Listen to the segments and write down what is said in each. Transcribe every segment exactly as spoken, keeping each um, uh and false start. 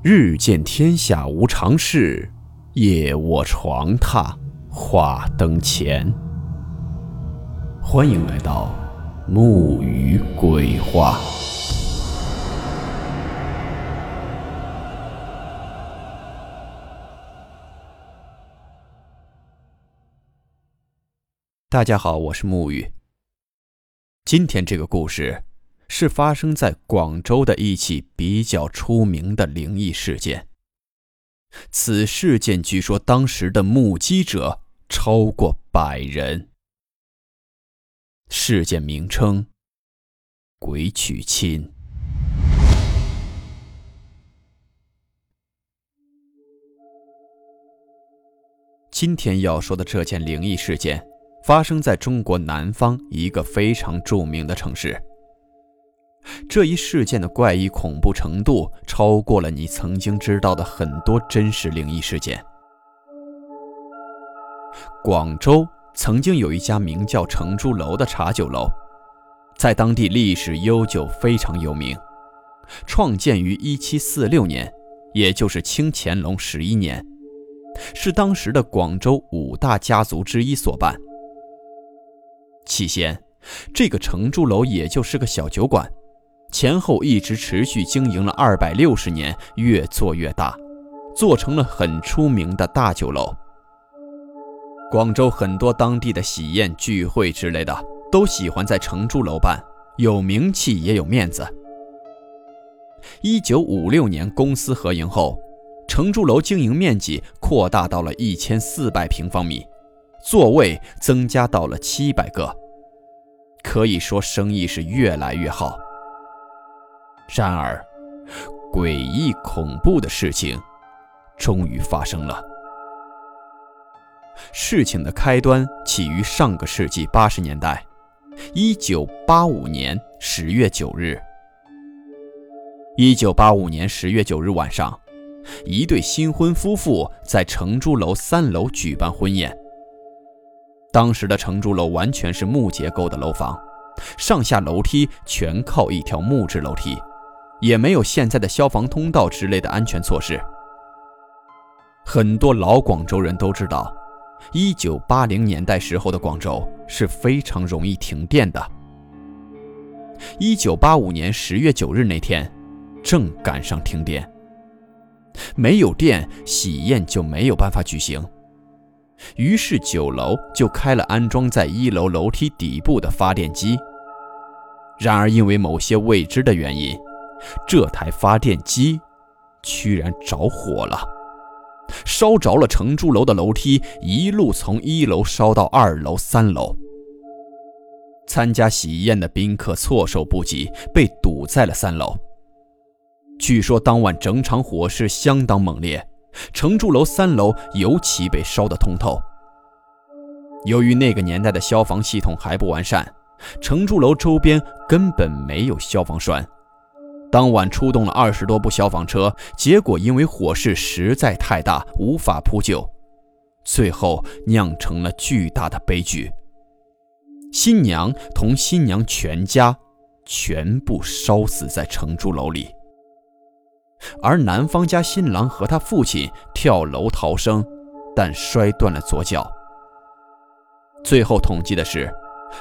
日见天下无常事，夜卧床榻话灯前。欢迎来到木鱼鬼话。大家好，我是木鱼。今天这个故事是发生在广州的一起比较出名的灵异事件。此事件据说当时的目击者超过百人。事件名称：鬼娶亲。今天要说的这件灵异事件，发生在中国南方一个非常著名的城市。这一事件的怪异恐怖程度超过了你曾经知道的很多真实灵异事件。广州曾经有一家名叫成珠楼的茶酒楼，在当地历史悠久，非常有名。创建于一七四六年，也就是清乾隆十一年，是当时的广州五大家族之一所办。起先这个成珠楼也就是个小酒馆，前后一直持续经营了二百六十年，越做越大，做成了很出名的大酒楼。广州很多当地的喜宴聚会之类的都喜欢在成珠楼办，有名气也有面子。一九五六年公私合营后，成珠楼经营面积扩大到了一千四百平方米，座位增加到了七百个，可以说生意是越来越好。然而，诡异恐怖的事情终于发生了。事情的开端起于上个世纪八十年代，一九八五年十月九日。一九八五年十月九日晚上，一对新婚夫妇在成珠楼三楼举办婚宴。当时的成珠楼完全是木结构的楼房，上下楼梯全靠一条木质楼梯，也没有现在的消防通道之类的安全措施。很多老广州人都知道，一九八零年代时候的广州是非常容易停电的。一九八五年十月九日那天，正赶上停电。没有电，喜宴就没有办法举行。于是酒楼就开了安装在一楼楼梯底部的发电机。然而因为某些未知的原因，这台发电机居然着火了，烧着了成珠楼的楼梯，一路从一楼烧到二楼、三楼。参加喜宴的宾客措手不及，被堵在了三楼。据说当晚整场火势相当猛烈，成珠楼三楼尤其被烧得通透。由于那个年代的消防系统还不完善，成珠楼周边根本没有消防栓。当晚出动了二十多部消防车，结果因为火势实在太大，无法扑救，最后酿成了巨大的悲剧。新娘同新娘全家全部烧死在成珠楼里。而男方家新郎和他父亲跳楼逃生，但摔断了左脚。最后统计的是，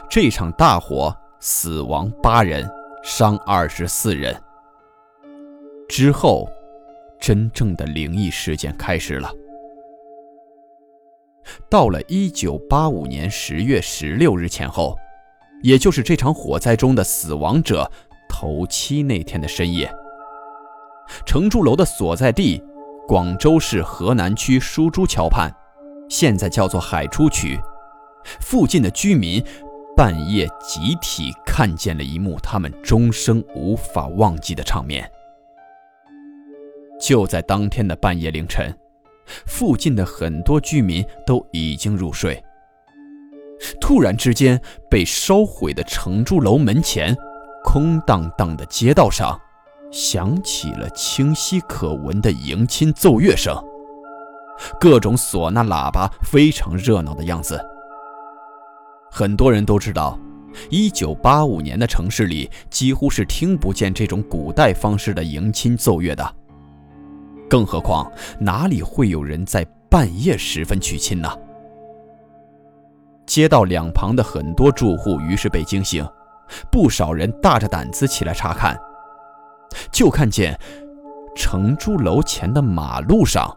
这场大火死亡八人，伤二十四人。之后真正的灵异事件开始了。到了一九八五年十月十六日前后，也就是这场火灾中的死亡者头七那天的深夜，成珠楼的所在地广州市河南区枢珠桥畔，现在叫做海珠区，附近的居民半夜集体看见了一幕他们终生无法忘记的场面。就在当天的半夜凌晨，附近的很多居民都已经入睡，突然之间，被烧毁的成珠楼门前空荡荡的街道上响起了清晰可闻的迎亲奏乐声，各种唢呐喇叭，非常热闹的样子。很多人都知道，一九八五年的城市里几乎是听不见这种古代方式的迎亲奏乐的。更何况哪里会有人在半夜时分娶亲呢？街道两旁的很多住户于是被惊醒，不少人大着胆子起来查看，就看见承珠楼前的马路上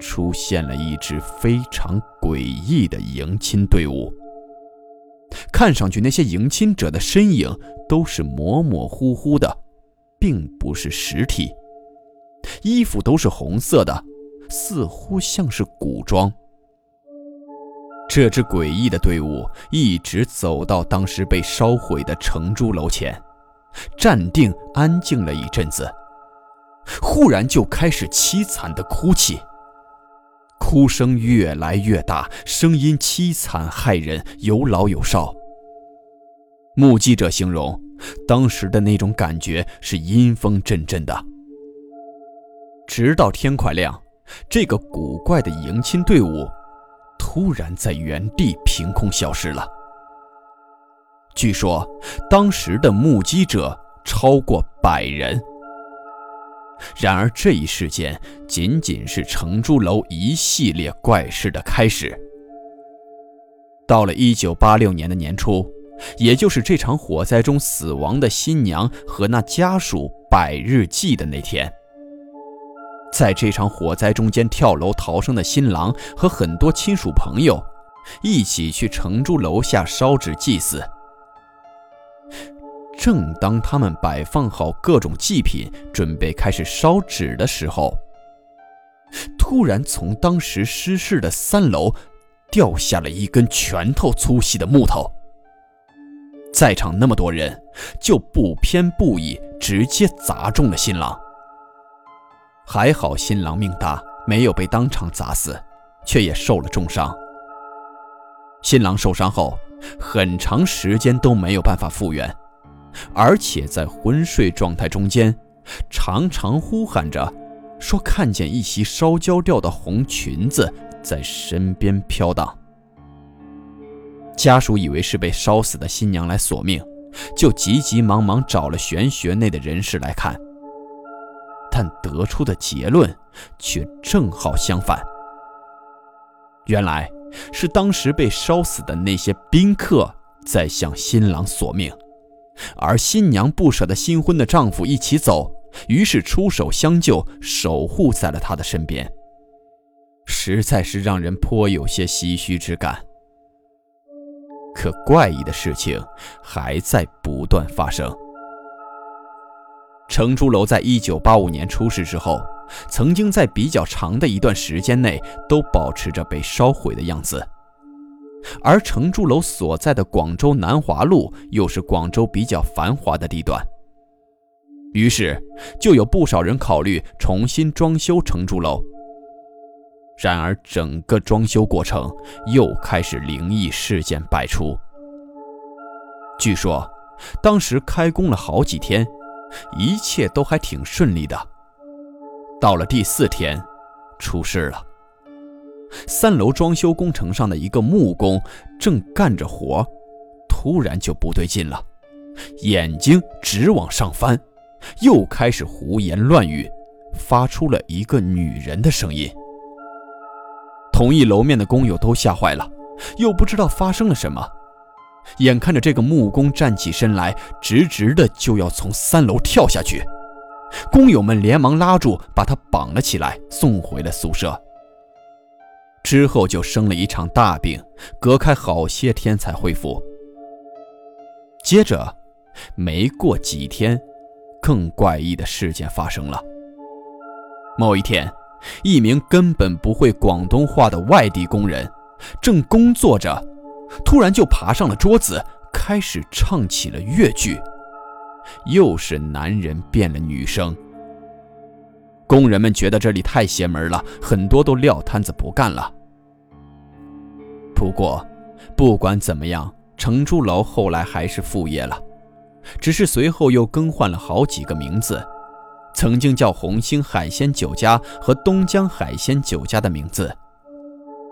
出现了一支非常诡异的迎亲队伍。看上去那些迎亲者的身影都是模模糊糊的，并不是实体，衣服都是红色的，似乎像是古装。这支诡异的队伍一直走到当时被烧毁的承珠楼前，站定安静了一阵子，忽然就开始凄惨的哭泣，哭声越来越大，声音凄惨骇人，有老有少。目击者形容，当时的那种感觉是阴风阵阵的。直到天快亮，这个古怪的迎亲队伍突然在原地凭空消失了。据说，当时的目击者超过百人。然而这一事件仅仅是承珠楼一系列怪事的开始。到了一九八六年的年初，也就是这场火灾中死亡的新娘和那家属百日祭的那天，在这场火灾中间跳楼逃生的新郎和很多亲属朋友一起去承珠楼下烧纸祭祀。正当他们摆放好各种祭品，准备开始烧纸的时候，突然从当时失事的三楼掉下了一根拳头粗细的木头。在场那么多人，就不偏不倚，直接砸中了新郎。还好新郎命大，没有被当场砸死，却也受了重伤。新郎受伤后，很长时间都没有办法复原。而且在昏睡状态中间，常常呼喊着说看见一袭烧焦掉的红裙子在身边飘荡。家属以为是被烧死的新娘来索命，就急急忙忙找了玄学内的人士来看，但得出的结论却正好相反。原来是当时被烧死的那些宾客在向新郎索命，而新娘不舍得新婚的丈夫一起走，于是出手相救，守护在了她的身边，实在是让人颇有些唏嘘之感。可怪异的事情还在不断发生。承珠楼在一九八五年出事之后，曾经在比较长的一段时间内都保持着被烧毁的样子，而承珠楼所在的广州南华路又是广州比较繁华的地段，于是就有不少人考虑重新装修承珠楼。然而整个装修过程又开始灵异事件百出。据说当时开工了好几天，一切都还挺顺利的，到了第四天出事了。三楼装修工程上的一个木工正干着活，突然就不对劲了，眼睛直往上翻，又开始胡言乱语，发出了一个女人的声音。同一楼面的工友都吓坏了，又不知道发生了什么，眼看着这个木工站起身来，直直的就要从三楼跳下去，工友们连忙拉住，把他绑了起来，送回了宿舍。之后就生了一场大病，隔开好些天才恢复。接着没过几天，更怪异的事件发生了。某一天，一名根本不会广东话的外地工人正工作着，突然就爬上了桌子，开始唱起了越剧，又是男人变了女生。工人们觉得这里太邪门了，很多都撂摊子不干了。不过不管怎么样，承珠楼后来还是复业了，只是随后又更换了好几个名字，曾经叫红星海鲜酒家和东江海鲜酒家的名字，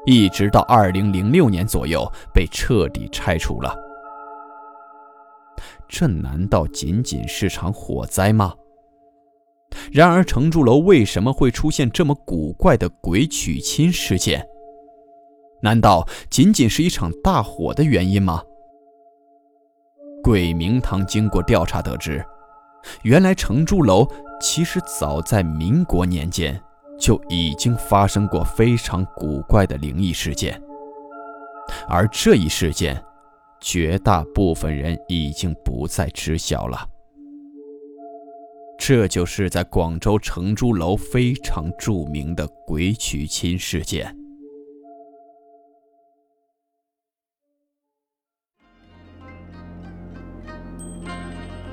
一直到二零零六年左右被彻底拆除了。这难道仅仅是场火灾吗？然而程筑楼为什么会出现这么古怪的鬼娶亲事件？难道仅仅是一场大火的原因吗？鬼鸣堂经过调查得知，原来程筑楼其实早在民国年间就已经发生过非常古怪的灵异事件，而这一事件绝大部分人已经不再知晓了。这就是在广州程筑楼非常著名的鬼娶亲事件。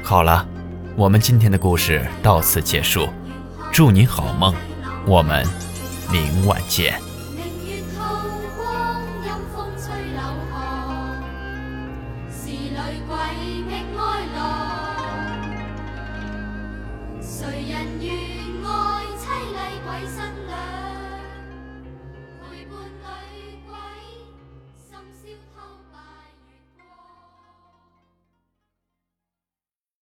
好了，我们今天的故事到此结束，祝您好梦，我们明晚见。谁人愿爱凄厉鬼新娘？